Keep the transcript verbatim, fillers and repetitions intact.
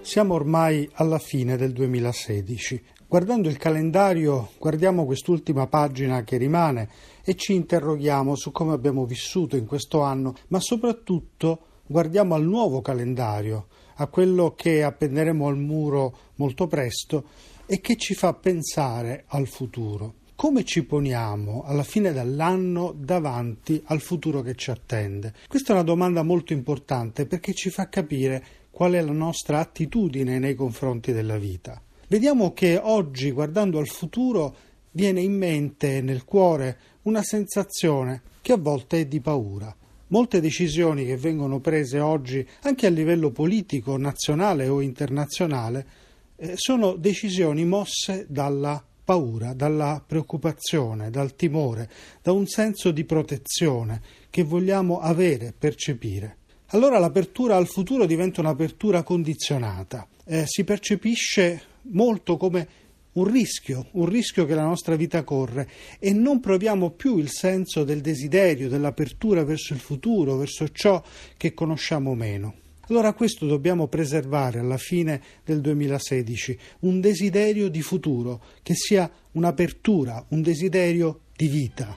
Siamo ormai alla fine del duemilasedici. Guardando il calendario, guardiamo quest'ultima pagina che rimane e ci interroghiamo su come abbiamo vissuto in questo anno, ma soprattutto guardiamo al nuovo calendario, a quello che appenderemo al muro molto presto e che ci fa pensare al futuro. Come ci poniamo alla fine dell'anno davanti al futuro che ci attende? Questa è una domanda molto importante perché ci fa capire qual è la nostra attitudine nei confronti della vita. Vediamo che oggi, guardando al futuro, viene in mente e nel cuore una sensazione che a volte è di paura. Molte decisioni che vengono prese oggi, anche a livello politico, nazionale o internazionale, sono decisioni mosse dalla paura, dalla preoccupazione, dal timore, da un senso di protezione che vogliamo avere, percepire. Allora l'apertura al futuro diventa un'apertura condizionata. Eh, si percepisce molto come un rischio, un rischio che la nostra vita corre, e non proviamo più il senso del desiderio, dell'apertura verso il futuro, verso ciò che conosciamo meno. Allora questo dobbiamo preservare alla fine del duemilasedici, un desiderio di futuro, che sia un'apertura, un desiderio di vita.